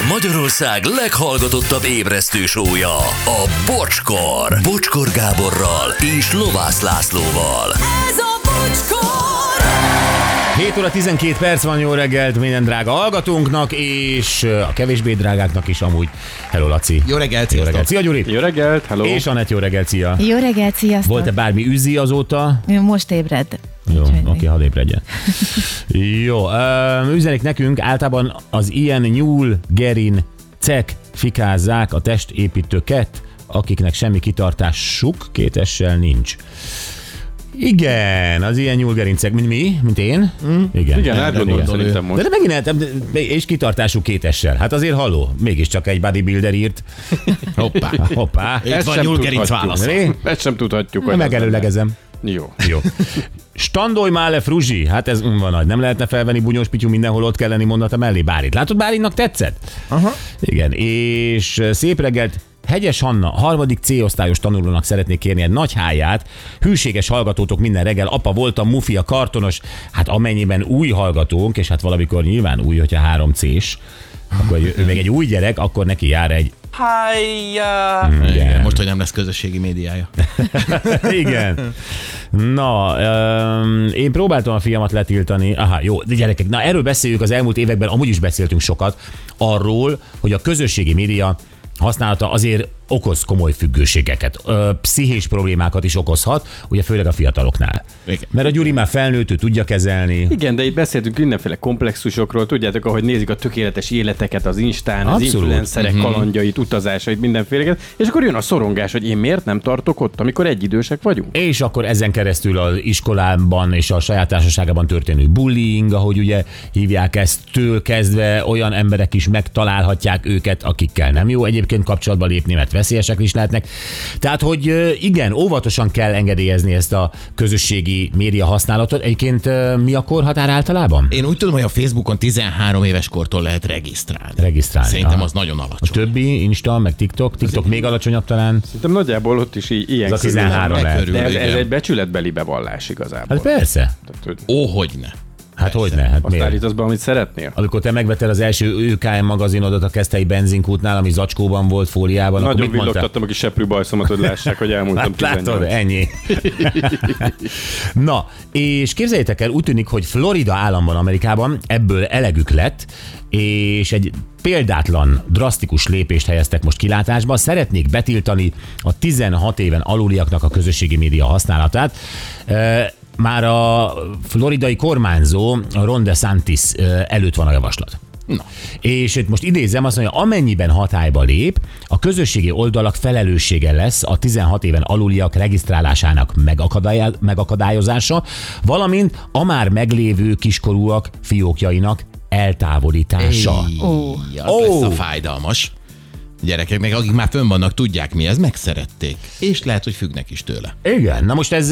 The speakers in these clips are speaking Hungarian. Ez Magyarország leghallgatottabb ébresztő show-ja, a Bocskor. Bocskor Gáborral és Lovász Lászlóval. Ez a Bocskor! 7 óra 12 perc van, jó reggelt minden drága hallgatónknak, és a kevésbé drágáknak is amúgy. Hello, Laci. Jó reggelt, sziasztok. Jó reggelt. Szia, Gyuri. Jó reggelt, hello. És Anett, jó reggelt, szia. Jó reggelt, sziasztok. Volt-e bármi üzi azóta? Most ébred. Jó, oké, hadd ébredjen. Jó, üzenik nekünk, általában az ilyen nyúl, gerin, cek fikázzák a testépítőket, akiknek semmi kitartásuk, kétessel nincs. Igen, az ilyen nyúlgerincek, mint mi, mint én. Igen, elgondolom szerintem most. De megint, és kitartású kétessel. Hát azért halló, mégiscsak egy bodybuilder írt. Hoppá. Itt van nyúlgerinc válasza. Ezt sem tudhatjuk. Megelőlegezem. Jó. Standolj már le, Fruzsi! Hát ez van nagy. Nem lehetne felvenni Bunyós Pityu mindenhol ott kell lenni mondata mellé Bárit. Látod, Bárinnak tetszett? Aha. Igen, és szép reggelt. Hegyes Hanna, harmadik C-osztályos tanulónak szeretnék kérni egy nagy háját. Hűséges hallgatótok minden reggel. Apa voltam, Mufi a kartonos. Hát amennyiben új hallgatónk, és hát valamikor nyilván új, hogyha 3C-s, akkor még egy új gyerek, akkor neki jár egy hájjá. Igen. Most, hogy nem lesz közösségi médiája. Igen. Na, én próbáltam a fiamat letiltani. Aha, jó, de gyerekek, na erről beszéljük, az elmúlt években amúgy is beszéltünk sokat, arról, hogy a közösségi média használata azért okoz komoly függőségeket, pszichés problémákat is okozhat, ugye főleg a fiataloknál. Igen. Mert a Gyuri már felnőtt, ő tudja kezelni. Igen, de itt beszéltünk mindenféle komplexusokról, tudjátok, ahogy nézik a tökéletes életeket az Instán, abszolút, az influencerek kalandjait, utazásait, mindenféleket, és akkor jön a szorongás, hogy én miért nem tartok ott, amikor egyidősek vagyunk. És akkor ezen keresztül az iskolában és a saját társaságában történő bullying, ahogy ugye hívják ezt, től kezdve olyan emberek is megtalálhatják őket, akikkel nem jó egyébként kapcsolatba lépni, mert veszélyesek is lehetnek. Tehát, hogy igen, óvatosan kell engedélyezni ezt a közösségi média használatot. Egyébként mi a korhatár általában? Én úgy tudom, hogy a Facebookon 13 éves kortól lehet regisztrálni. Szerintem az nagyon alacsony. A többi, Insta, meg TikTok még alacsonyabb talán. Szerintem nagyjából ott is ilyen az körül. De ez egy becsületbeli bevallás igazából. Hát persze. Hogyne. Hát hogyne, hát azt miért? Azt állítasz be, amit szeretnél? Amikor te megvetted az első ÖKM magazinodat a keszthelyi benzinkútnál, ami zacskóban volt, fóliában, nagyon akkor mit mondtál? Nagyon villogtattam a kis seprűbajszomat, hogy lássák, hogy elmúltam 18. Látod, ennyi. Na, és képzeljétek el, úgy tűnik, hogy Florida államban, Amerikában ebből elegük lett, és egy példátlan, drasztikus lépést helyeztek most kilátásba. Szeretnék betiltani a 16 éven aluliaknak a közösségi média használatát. Már a floridai kormányzó, Ron DeSantis előtt van a javaslat. Na. És itt most idézem, azt mondja, amennyiben hatályba lép, a közösségi oldalak felelőssége lesz a 16 éven aluliak regisztrálásának megakadályozása, valamint a már meglévő kiskorúak fiókjainak eltávolítása. Ez fájdalmas. Gyerekek, meg akik már fönn vannak, tudják mi, ez megszerették. És lehet, hogy függnek is tőle. Igen, na most ez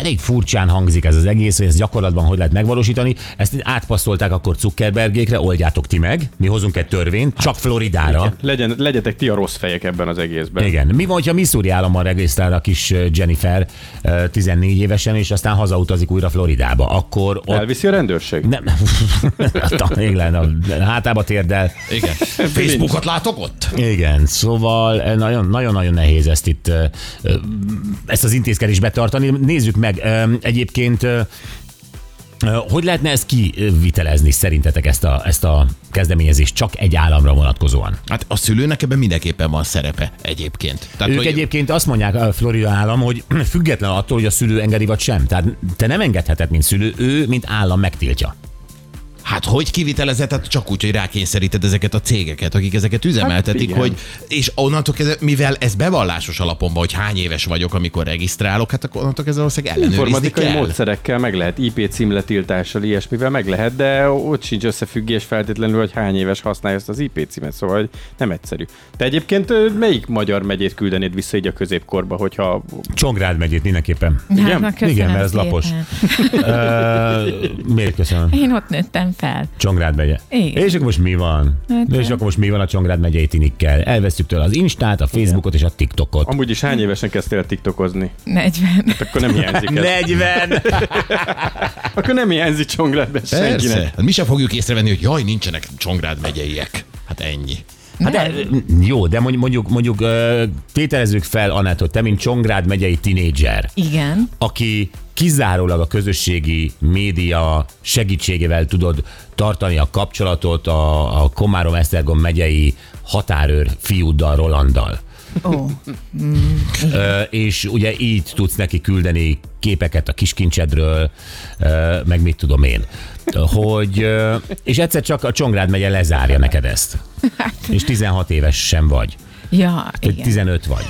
elég furcsán hangzik ez az egész, hogy ez gyakorlatban hogy lehet megvalósítani. Ezt átpasszolták akkor Zuckerbergékre, oldjátok ti meg, mi hozunk egy törvényt, csak Floridára. Igen. Legyetek ti a rossz fejek ebben az egészben. Igen, mi van, ha Missouri államban regisztrál a kis Jennifer 14 évesen, és aztán hazautazik újra Floridába. Akkor ott... Elviszi a rendőrség? Nem, hátába térdel. Igen. Facebookot látok ott? Igen, szóval nagyon-nagyon nehéz ezt itt, ezt az intézkedést betartani. Nézzük meg, egyébként hogy lehetne ezt kivitelezni szerintetek ezt a kezdeményezést csak egy államra vonatkozóan? Hát a szülőnek ebben mindenképpen van szerepe egyébként. Tehát, ők egyébként azt mondják a Florida állam, hogy független attól, hogy a szülő engedi vagy sem. Tehát te nem engedheted, mint szülő, ő, mint állam megtiltja. Hát hogy kivitelezed? Hát csak úgy, hogy rákényszeríted ezeket a cégeket, akik ezeket üzemeltetik, hát, hogy és onnantól kezdve, mivel ez bevallásos alapon van, hogy hány éves vagyok, amikor regisztrálok, hát akkor onnantól kezdve valószínűleg ellenőrizni kell. Informatikai módszerekkel meg lehet, IP címletiltással, ilyesmivel meg lehet, de ott sincs összefüggés feltétlenül, hogy hány éves használja ezt az IP címet, szóval nem egyszerű. Te egyébként melyik magyar megyét küldenéd vissza így a középkorba, hogyha... Csongrád megyét mindenképpen. Igen, mert ez lapos. Miért köszönöm? Én ott nőttem fel. el. Csongrád megye. Igen. És akkor most mi van? Hát, és akkor most mi van a Csongrád megyei tinikkel? Elvesztük tőle az Instát, a Facebookot és a TikTokot. Amúgy is hány évesen kezdtél tiktokozni? 40. Hát akkor nem hiányzik ez. 40! Akkor nem hiányzik Csongrád senkinek. Hát mi sem fogjuk észrevenni, hogy jaj, nincsenek Csongrád megyeiek. Hát ennyi. Hát de, jó, de mondjuk tételezzük fel, Anett, hogy te, mint Csongrád megyei tinédzser, igen, aki kizárólag a közösségi média segítségével tudod tartani a kapcsolatot a Komárom-Esztergom megyei határőr fiúddal, Rolanddal. Oh. És ugye így tudsz neki küldeni képeket a kiskincsedről, meg mit tudom én. És egyszer csak a Csongrád megye lezárja neked ezt. És 16 éves sem vagy. Ja, igen. 15 vagy.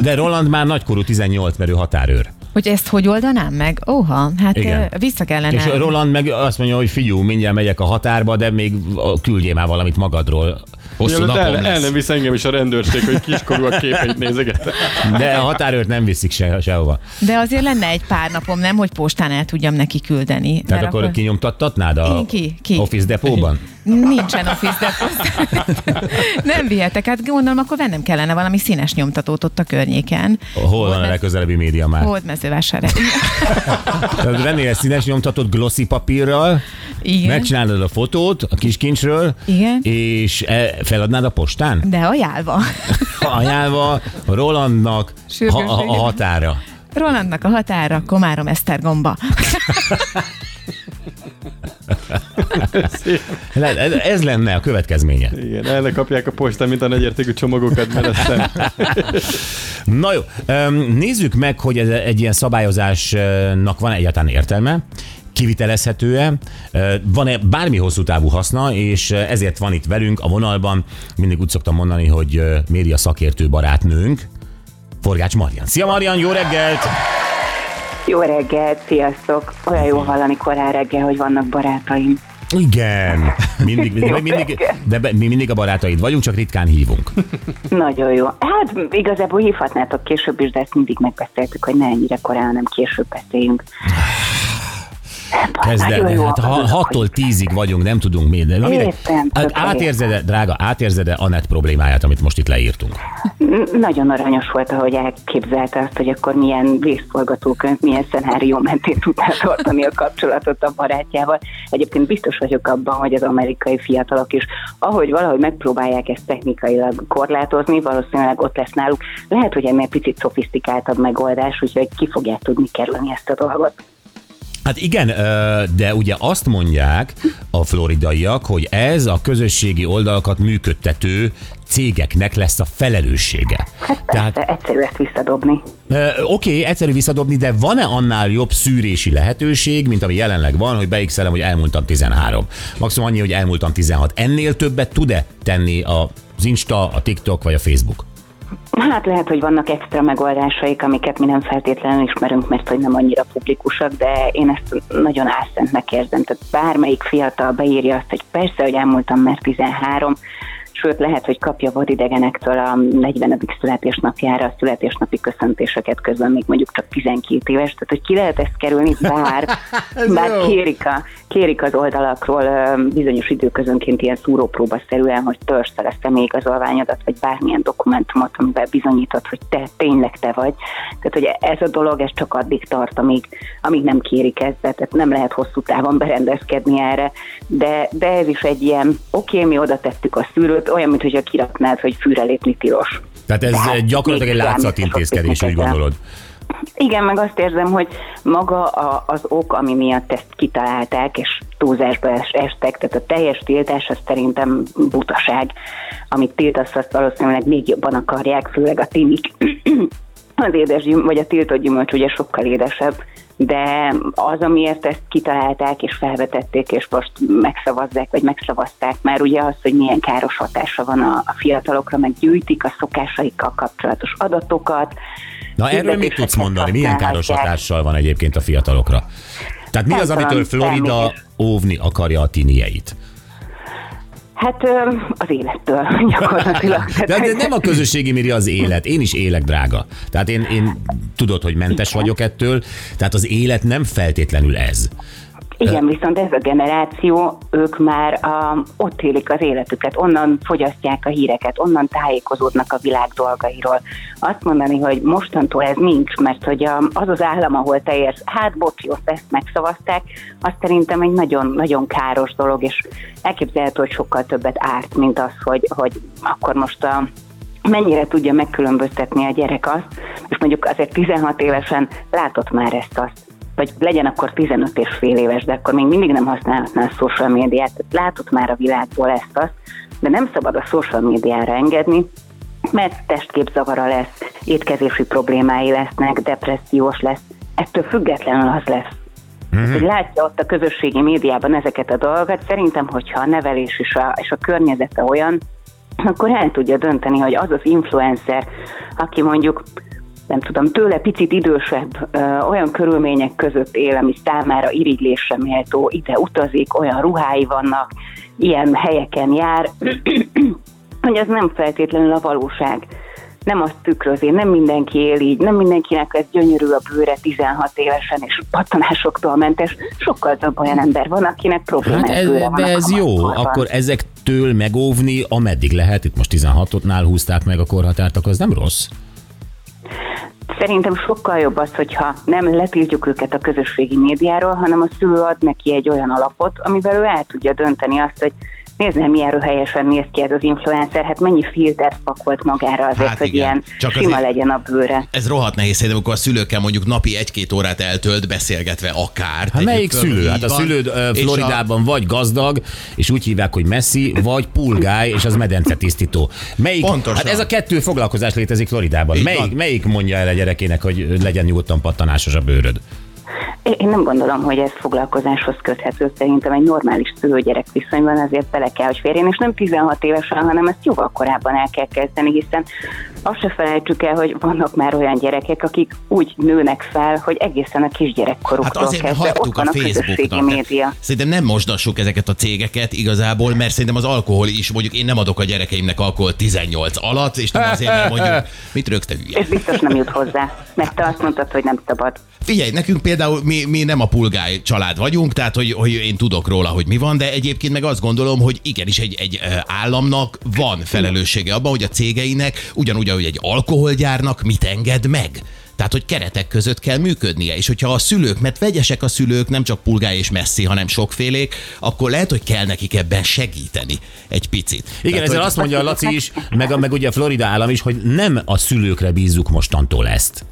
De Roland már nagykorú, 18, mert ő határőr. Hogy ezt hogy oldanám meg? Óha, hát igen. Vissza kellene. És Roland meg azt mondja, hogy figyú, mindjárt megyek a határba, de még küldjél már valamit magadról. Hosszú napom lesz. El nem visz engem is a rendőrség, hogy kiskorúak képeit nézegettem. De a határőrt nem viszik sehova. De azért lenne egy pár napom, nem, hogy postán el tudjam neki küldeni. Tehát akkor kinyomtatnád a ki? Office Depóban? Nincsen Office Depó. Nem vihetek. Hát gondolom, akkor vennem kellene valami színes nyomtatót ott a környéken. Hol van a legközelebbi média már? Hódmezővásárhely. Vennél egy színes nyomtatót glossy papírral, igen, megcsinálod a fotót a kiskincsről, igen, és feladnád a postán? De ajánlva. Ajánlva Rolandnak a határa. Rolandnak a határa, Komárom-Esztergomba. Ez lenne a következménye. Igen, el ne kapják a postán, mint a nagyértékű csomagokat, mert aztán... Na jó, nézzük meg, hogy ez egy ilyen szabályozásnak van egyáltalán értelme, kivitelezhető-e, van-e bármi hosszú távú haszna, és ezért van itt velünk a vonalban, mindig úgy szoktam mondani, hogy média szakértő barátnőnk, Forgács Marian. Szia Marian, jó reggelt! Jó reggelt, sziasztok! Olyan jó hallani korán reggel, hogy vannak barátaim. Igen, mindig a barátaid vagyunk, csak ritkán hívunk. Nagyon jó. Hát igazából hívhatnátok később is, de ezt mindig megbeszéltük, hogy ne ennyire korán, hanem később beszéljünk. Kezdem, hát 6-tól 10-ig vagyunk, nem tudunk minden. Átérzed-e, drága, átérzed-e Anett problémáját, amit most itt leírtunk? Nagyon aranyos volt, ahogy elképzelte azt, hogy akkor milyen vészforgatókönyv, milyen szenárió mentén tudná tartani a kapcsolatot a barátjával. Egyébként biztos vagyok abban, hogy az amerikai fiatalok is, ahogy valahogy megpróbálják ezt technikailag korlátozni, valószínűleg ott lesz náluk. Lehet, hogy ennél picit szofisztikáltabb megoldás, úgyhogy ki fogják tudni kerülni ezt a dolgot. Hát igen, de ugye azt mondják a floridaiak, hogy ez a közösségi oldalakat működtető cégeknek lesz a felelőssége. Hát tehát egyszerű ezt visszadobni. Oké, egyszerű visszadobni, de van-e annál jobb szűrési lehetőség, mint ami jelenleg van, hogy beixelem, hogy elmúltam 13. Maximum annyi, hogy elmúltam 16. Ennél többet tud-e tenni az Insta, a TikTok vagy a Facebook? Hát lehet, hogy vannak extra megoldásaik, amiket mi nem feltétlenül ismerünk, mert hogy nem annyira publikusak, de én ezt nagyon álszentnek érzem. Tehát bármelyik fiatal beírja azt, hogy persze, hogy elmúltam már 13, sőt lehet, hogy kapja vadidegenektől a 40. születésnapjára a születésnapi köszöntéseket, közben még mondjuk csak 12 éves, tehát hogy ki lehet ezt kerülni, bár kérik az oldalakról bizonyos időközönként ilyen szúrópróbaszerűen, hogy törzsd fel a személyigazolványodat, vagy bármilyen dokumentumot, amivel bizonyítod, hogy te tényleg te vagy. Tehát hogy ez a dolog, ez csak addig tart, amíg nem kérik ezt, tehát nem lehet hosszú távon berendezkedni erre, de ez is egy ilyen, oké, mi oda tettük a szűrőt, olyan, mintha kiraknád, hogy fűre lépni tilos. Tehát ez gyakorlatilag egy látszatintézkedés, úgy gondolod? Igen, meg azt érzem, hogy maga az ok, ami miatt ezt kitalálták, és túlzásba estek, tehát a teljes tiltás az szerintem butaság. Amit tiltasz, azt valószínűleg még jobban akarják, főleg a tinik. Az édes vagy a tiltott gyümölcs ugye sokkal édesebb, de az, amiért ezt kitalálták és felvetették, és most megszavazzák, vagy megszavazták már ugye az, hogy milyen káros hatása van a fiatalokra, meg gyűjtik a szokásaikkal kapcsolatos adatokat. Na erről mit tudsz mondani? Milyen káros hatással van egyébként a fiatalokra? Tehát mi az, amitől Florida óvni akarja a tinieit? Hát az élettől gyakorlatilag. De nem a közösségi média az élet. Én is élek, drága. Tehát én tudod, hogy mentes vagyok ettől. Tehát az élet nem feltétlenül ez. Igen, viszont ez a generáció, ők már ott élik az életüket, onnan fogyasztják a híreket, onnan tájékozódnak a világ dolgairól. Azt mondani, hogy mostantól ez nincs, mert hogy az az állam, ahol te érsz, hát bocsi, ott ezt megszavazták, az szerintem egy nagyon-nagyon káros dolog, és elképzelhető, hogy sokkal többet árt, mint az, hogy akkor most mennyire tudja megkülönböztetni a gyerek azt, és mondjuk azért 16 évesen látott már ezt-azt, vagy legyen akkor 15 és fél éves, de akkor még mindig nem használhatná a social médiát, látott már a világból ezt-azt, de nem szabad a social médiára engedni, mert testképzavara lesz, étkezési problémái lesznek, depressziós lesz, ettől függetlenül az lesz. Mm-hmm. Hogy látja ott a közösségi médiában ezeket a dolgokat, szerintem, hogyha a nevelés és a környezete olyan, akkor el tudja dönteni, hogy az az influencer, aki mondjuk nem tudom, tőle picit idősebb, olyan körülmények között él, ami számára irigylésre méltó, ide utazik, olyan ruhái vannak, ilyen helyeken jár, hogy ez nem feltétlenül a valóság. Nem azt tükrözi, nem mindenki él így, nem mindenkinek ez gyönyörű a bőre 16 évesen, és pattanásoktól mentes, sokkal több olyan ember van, akinek problémás bőre van. De ez jó, akkor ezektől megóvni, ameddig lehet, itt most 16-nál húzták meg a korhatárt, akkor az nem rossz? Szerintem sokkal jobb az, hogyha nem letiltjuk őket a közösségi médiáról, hanem a szülő ad neki egy olyan alapot, amivel ő el tudja dönteni azt, hogy nézzem, milyen röhelyesen néz ki ez az influencer, hát mennyi filtert pakolt magára azért, hogy ilyen csak sima legyen a bőre. Ez rohadt nehéz, szerintem, amikor a szülőkkel mondjuk napi 1-2 órát eltölt, beszélgetve akár. Hát melyik szülő? Hát a szülőd Floridában vagy gazdag, és úgy hívják, hogy Messi, vagy Pulgáj, és az medencetisztító. Pontosan. Hát ez a kettő foglalkozás létezik Floridában. Melyik mondja el a gyerekének, hogy legyen nyugodtan pattanásos a bőröd? Én nem gondolom, hogy ez foglalkozáshoz köthető. Szerintem egy normális szülő-gyerek viszonyban azért bele kell, hogy férjen, és nem 16 évesen, hanem ezt jóval korábban el kell kezdeni, hiszen azt se felejtsük el, hogy vannak már olyan gyerekek, akik úgy nőnek fel, hogy egészen a kisgyerekkoruktól hát kezdve ott van a közösségi média. Szerintem nem mosdassuk ezeket a cégeket igazából, mert szerintem az alkohol is, mondjuk én nem adok a gyerekeimnek alkohol 18 alatt, és nem azért, mert mondjuk, mit rögte hülye. Ez biztos nem jut hozzá, mert te azt mondtad, hogy nem szabad. Figyelj, nekünk például mi nem a Pulgály család vagyunk, tehát hogy én tudok róla, hogy mi van, de egyébként meg azt gondolom, hogy igenis egy államnak van felelőssége abban, hogy a cégeinek ugyanúgy, ahogy egy alkoholgyárnak mit enged meg. Tehát, hogy keretek között kell működnie, és hogyha a szülők, mert vegyesek a szülők, nem csak Pulgály és Messi, hanem sokfélék, akkor lehet, hogy kell nekik ebben segíteni egy picit. Igen, tehát, ezzel azt mondja a Laci is, meg ugye a Florida állam is, hogy nem a szülőkre bízzuk mostantól ezt.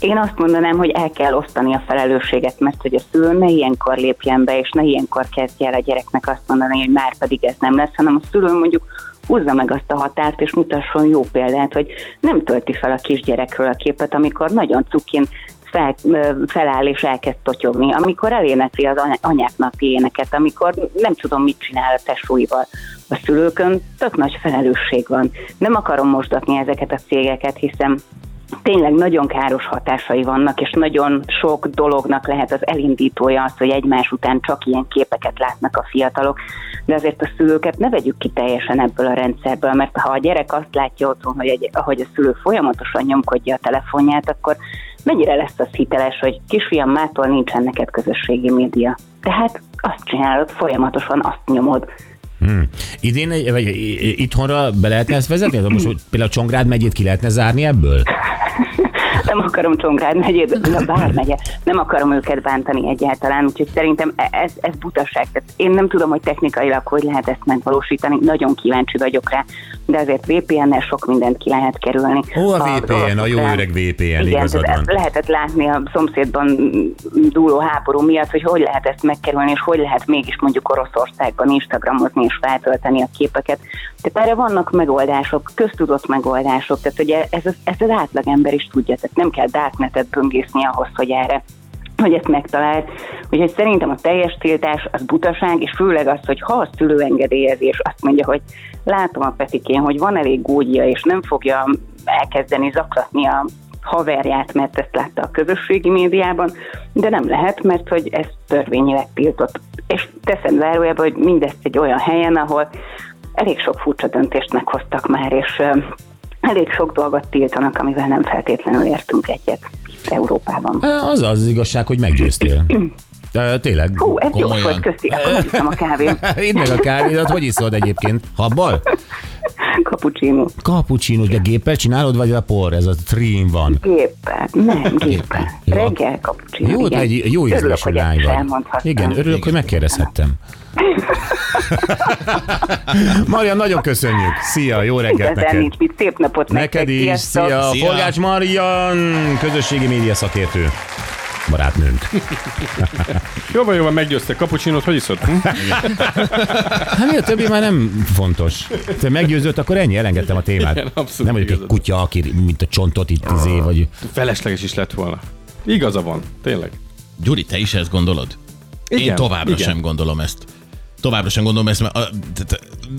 Én azt mondanám, hogy el kell osztani a felelősséget, mert hogy a szülő ne ilyenkor lépjen be, és ne ilyenkor kezdje el a gyereknek azt mondani, hogy már pedig ez nem lesz, hanem a szülő mondjuk húzza meg azt a határt, és mutasson jó példát, hogy nem tölti fel a kisgyerekről a képet, amikor nagyon cukin feláll és elkezd totyogni, amikor elénekli az anyák napi éneket, amikor nem tudom, mit csinál a tesóival. A szülőkön tök nagy felelősség van. Nem akarom mosdatni ezeket a cégeket, hiszen tényleg nagyon káros hatásai vannak, és nagyon sok dolognak lehet az elindítója az, hogy egymás után csak ilyen képeket látnak a fiatalok, de azért a szülőket ne vegyük ki teljesen ebből a rendszerből, mert ha a gyerek azt látja otthon, hogy a szülő folyamatosan nyomkodja a telefonját, akkor mennyire lesz az hiteles, hogy kisfiam, mától nincsen neked közösségi média. Tehát azt csinálod, folyamatosan azt nyomod. Idén, vagy itthonra be lehetne ezt vezetni? Most például Csongrád megyét ki lehetne zárni ebből? Nem akarom Csongrád megyét, a Bár megye. Nem akarom őket bántani egyáltalán, úgyhogy szerintem ez butaság. Tehát én nem tudom, hogy technikailag hogy lehet ezt megvalósítani, nagyon kíváncsi vagyok rá, de azért VPN-nel sok mindent ki lehet kerülni. Hol a VPN, a jó öreg VPN, igazad van. Lehetett látni a szomszédban dúló háború miatt, hogy lehet ezt megkerülni, és hogy lehet mégis mondjuk Oroszországban instagramozni és feltölteni a képeket. Tehát erre vannak megoldások, köztudott megoldások, tehát ugye ez az átlagember is tudja, tehát nem kell darknetet böngészni ahhoz, hogy ezt megtaláld. Úgyhogy szerintem a teljes tiltás az butaság, és főleg az, hogy ha a szülő engedélyezés azt mondja, hogy látom a Petikén, hogy van elég gógyja, és nem fogja elkezdeni zaklatni a haverját, mert ezt látta a közösségi médiában, de nem lehet, mert hogy ez törvényileg tiltott. És teszem zárójelbe, hogy mindezt egy olyan helyen, ahol elég sok furcsa döntést meghoztak már, és elég sok dolgot tiltanak, amivel nem feltétlenül értünk egyet Európában. Az az igazság, hogy meggyőztél. Tényleg. Hú, ez jó volt, közti. Akkor megiszom a kávém. Én meg a kávédat. Hogy iszod egyébként? Habbal? Cappuccino. Cappuccino, ugye géppel csinálod, vagy a por? Ez a trim van. Géppel, nem géppel. Reggel cappuccino. Jó, egy jó ízlésű lány van. Igen, örülök, hogy megkérdezhettem. Marian, nagyon köszönjük. Szia, jó reggelt neked. Nincs mit, szép napot neked. Neked is, szia. Forgács Marian, közösségi média szakértő. Barátnőnk. Jóval meggyőztek. Kapucsinót hogy iszod? Hát mi a többi már nem fontos. Te meggyőzött, akkor ennyi, elengedtem a témát. Igen, nem vagyok egy kutya, aki mint a csontot itt izé, vagy... Felesleges is lett volna. Igaza van, tényleg. Gyuri, te is ezt gondolod? Igen, én továbbra sem gondolom ezt. Továbbra sem gondolom ezt, mert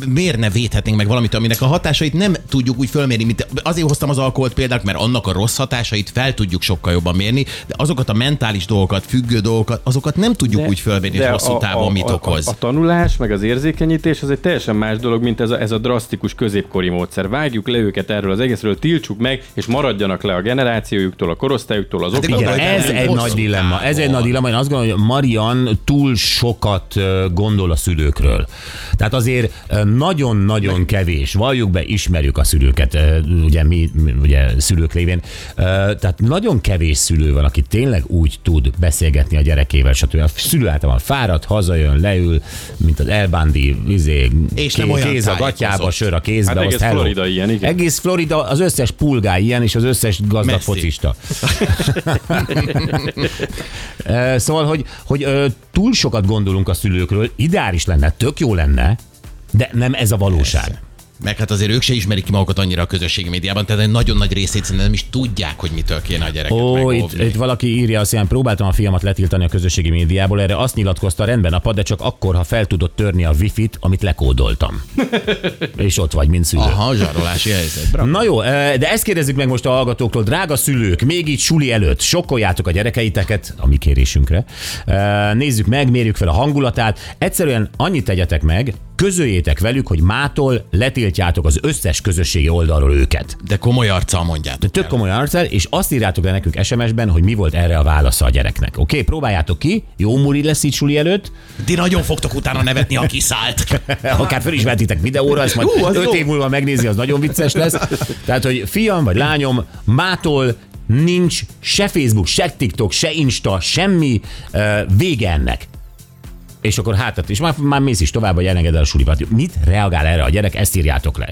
miért ne védhetnénk meg valamit, aminek a hatásait nem tudjuk úgy fölmérni, mint azért hoztam az alkoholt például, mert annak a rossz hatásait fel tudjuk sokkal jobban mérni, de azokat a mentális dolgokat, függő dolgokat, azokat nem tudjuk úgy fölmérni, hogy hosszú távon mit okoz. A tanulás, meg az érzékenyítés az egy teljesen más dolog, mint ez a drasztikus középkori módszer. Vágjuk le őket erről az egészről, tiltsuk meg, és maradjanak le a generációjuktól, a korosztályuktól, az oktatóktól. Ez egy nagy dilemma. Ez egy nagy dilemma, én azt gondolom, hogy Marian túl sokat gondol a szülőkről. Tehát azért nagyon-nagyon kevés, valljuk be, ismerjük a szülőket, ugye mi ugye szülők lévén, tehát nagyon kevés szülő van, aki tényleg úgy tud beszélgetni a gyerekével, stb. A szülő általában fáradt, hazajön, leül, mint az elbándi vizé, kéz a gatyába, sör a kézbe. Hát egész Florida ilyen, igen. Egész Florida, az összes pulgáj ilyen, és az összes gazdag focista. Szóval, hogy túl sokat gondolunk a szülőkről, ideális lenne, tök jó lenne, de nem ez a valóság. Persze. Meg hát azért ők se ismerik ki magukat annyira a közösségi médiában, tehát egy nagyon nagy részét szerintem nem is tudják, hogy mitől kéne a gyereket megóvni. Itt valaki írja azt, hogy próbáltam a fiamat letiltani a közösségi médiából, erre azt nyilatkozta, rendben apa, de csak akkor, ha fel tudod törni a wifi-t, amit lekódoltam. És ott vagy, mint szülő. Aha, zsarolási helyzet. Bravo. Na jó, de ezt kérdezzük meg most a hallgatóktól. Drága szülők, még így suli előtt sokkoljátok a gyerekeiteket, a mi kérésünkre. Nézzük meg, mérjük fel a hangulatát. Egyszerűen annyit tegyetek meg, közöljétek velük, hogy mától letiltjátok az összes közösségi oldalról őket. De komoly arccal mondjátok. Tök komoly arccal, és azt írjátok le nekünk SMS-ben, hogy mi volt erre a válasza a gyereknek. Oké, próbáljátok ki, jó muri lesz itt suli előtt. Ti nagyon fogtok utána nevetni, ha kiszállt. Akár föl is vetitek videóra, ezt majd 5 év múlva megnézi, az nagyon vicces lesz. Tehát, hogy fiam vagy lányom, mától nincs se Facebook, se TikTok, se Insta, semmi, vége ennek. És akkor hátat, és már mész is tovább, hogy elengedel a sulivat. Mit reagál erre a gyerek? Ezt írjátok le.